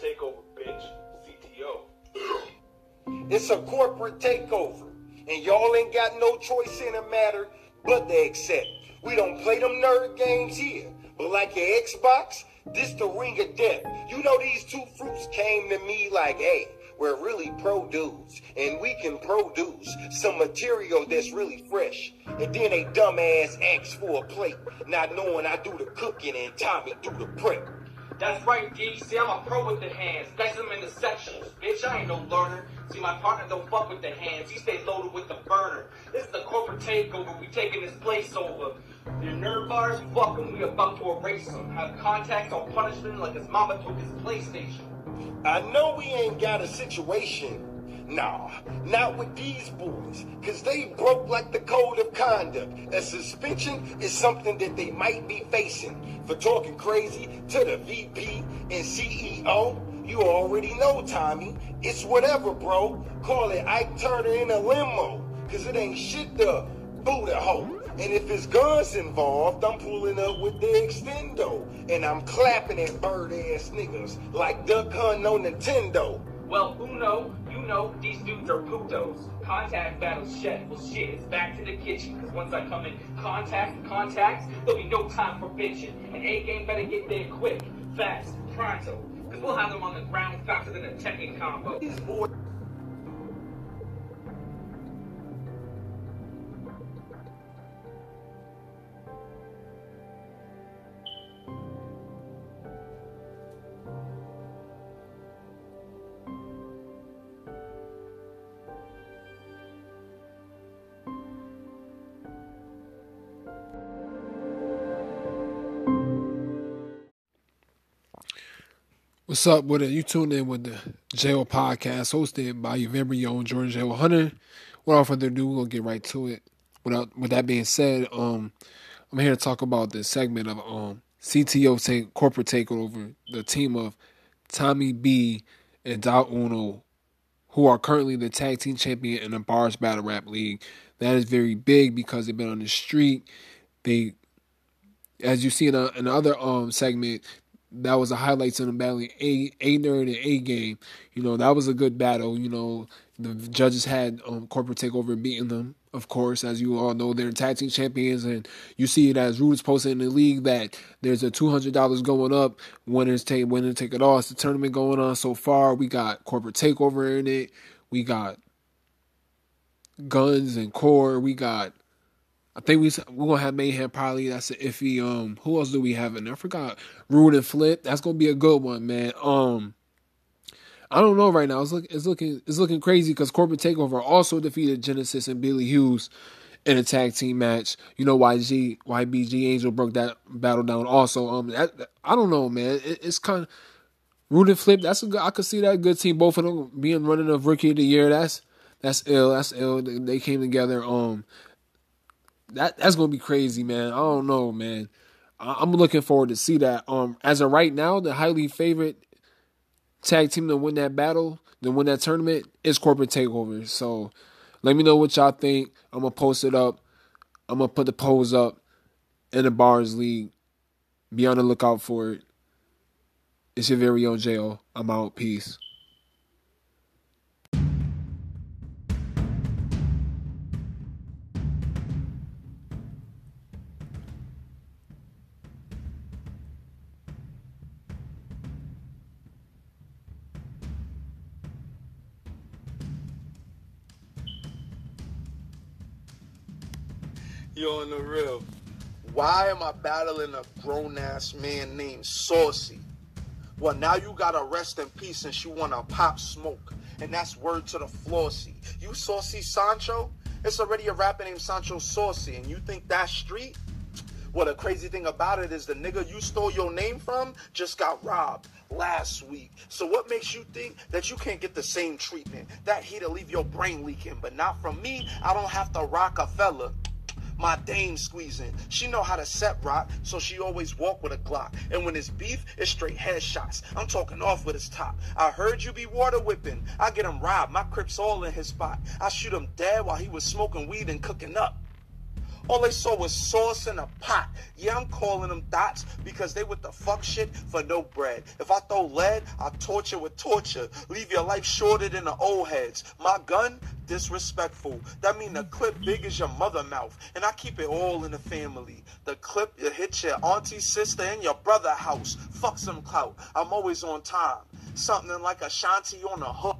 Takeover, bitch. CTO. It's a corporate takeover, and y'all ain't got no choice in the matter, but they accept. We don't play them nerd games here, but like your Xbox, this the ring of death. You know these two fruits came to me like, hey, we're really produce, and we can produce some material that's really fresh. And then they dumbass asks for a plate, not knowing I do the cooking and Tommy do the prep. That's right, D. See, I'm a pro with the hands. That's them in the sections. Bitch, I ain't no learner. See, my partner don't fuck with the hands. He stays loaded with the burner. This is the corporate takeover. We taking this place over. Your nerd bars, fuck them. We about to erase them. Have contacts on punishment like his mama took his PlayStation. I know we ain't got a situation. Nah, not with these boys, because they broke like the code of conduct. A suspension is something that they might be facing for talking crazy to the VP and CEO. You already know, Tommy. It's whatever, bro. Call it Ike Turner in a limo, because it ain't shit to boot a hoe. And if his guns involved, I'm pulling up with the extendo. And I'm clapping at bird-ass niggas like Duck Hunt on Nintendo. Well, Uno, you know, these dudes are putos. Contact battles shit. Well, shit, it's back to the kitchen. Because once I come in contacts, there'll be no time for bitching. And A-Game better get there quick, fast, pronto. Because we'll have them on the ground faster than a Tekken combo. These boys... What's up with it? You tuned in with the Jail Podcast, hosted by your very own Jordan Jail Hunter. Without further ado, we're gonna get right to it. With that being said, I'm here to talk about this segment of CTO corporate takeover, the team of Tommy B and Da Uno, who are currently the tag team champion in the Bars Battle Rap League. That is very big because they've been on the street. They, as you see in the other segment. That was the highlights of them battling A-Nerd and A-Game. You know, that was a good battle. You know, the judges had corporate takeover beating them, of course. As you all know, they're tag team champions. And you see it as Root is posted in the league that there's a $200 going up. Winners take it all. It's the tournament going on so far. We got corporate takeover in it. We got Guns and Core. We got... I think we're going to have Mayhem probably. That's an iffy. Who else do we have in there? I forgot. Root and Flip. That's going to be a good one, man. I don't know right now. It's looking crazy because Corporate Takeover also defeated Genesis and Billy Hughes in a tag team match. You know, YBG Angel broke that battle down also. I don't know, man. It's kind of... Root and Flip, I could see that good team. Both of them being running of Rookie of the Year. That's ill. That's ill. They came together. That's gonna be crazy, man. I don't know, man. I'm looking forward to see that. As of right now, the highly favored tag team to win that battle, to win that tournament, is Corporate Takeover. So, let me know what y'all think. I'm gonna post it up. I'm gonna put the polls up in the Bars League. Be on the lookout for it. It's your very own Jail. I'm out. Peace. Yo, on the real, why am I battling a grown-ass man named Saucy? Well, now you gotta rest in peace since you wanna pop smoke. And that's word to the flossy. You Saucy Sancho? It's already a rapper named Sancho Saucy, and you think that's street? Well, the crazy thing about it is the nigga you stole your name from just got robbed last week. So what makes you think that you can't get the same treatment? That heat'll leave your brain leaking, but not from me. I don't have to rock a fella. My dame squeezing. She know how to set rock, so she always walk with a Glock. And when it's beef, it's straight headshots. I'm talking off with his top. I heard you be water whipping. I get him robbed. My Crips all in his spot. I shoot him dead while he was smoking weed and cooking up. All they saw was sauce in a pot. Yeah, I'm calling them dots because they with the fuck shit for no bread. If I throw lead, I torture with torture. Leave your life shorter than the old heads. My gun, disrespectful. That mean the clip big as your mother mouth. And I keep it all in the family. The clip, you hit your auntie, sister, and your brother house. Fuck some clout. I'm always on time. Something like Ashanti on a hook.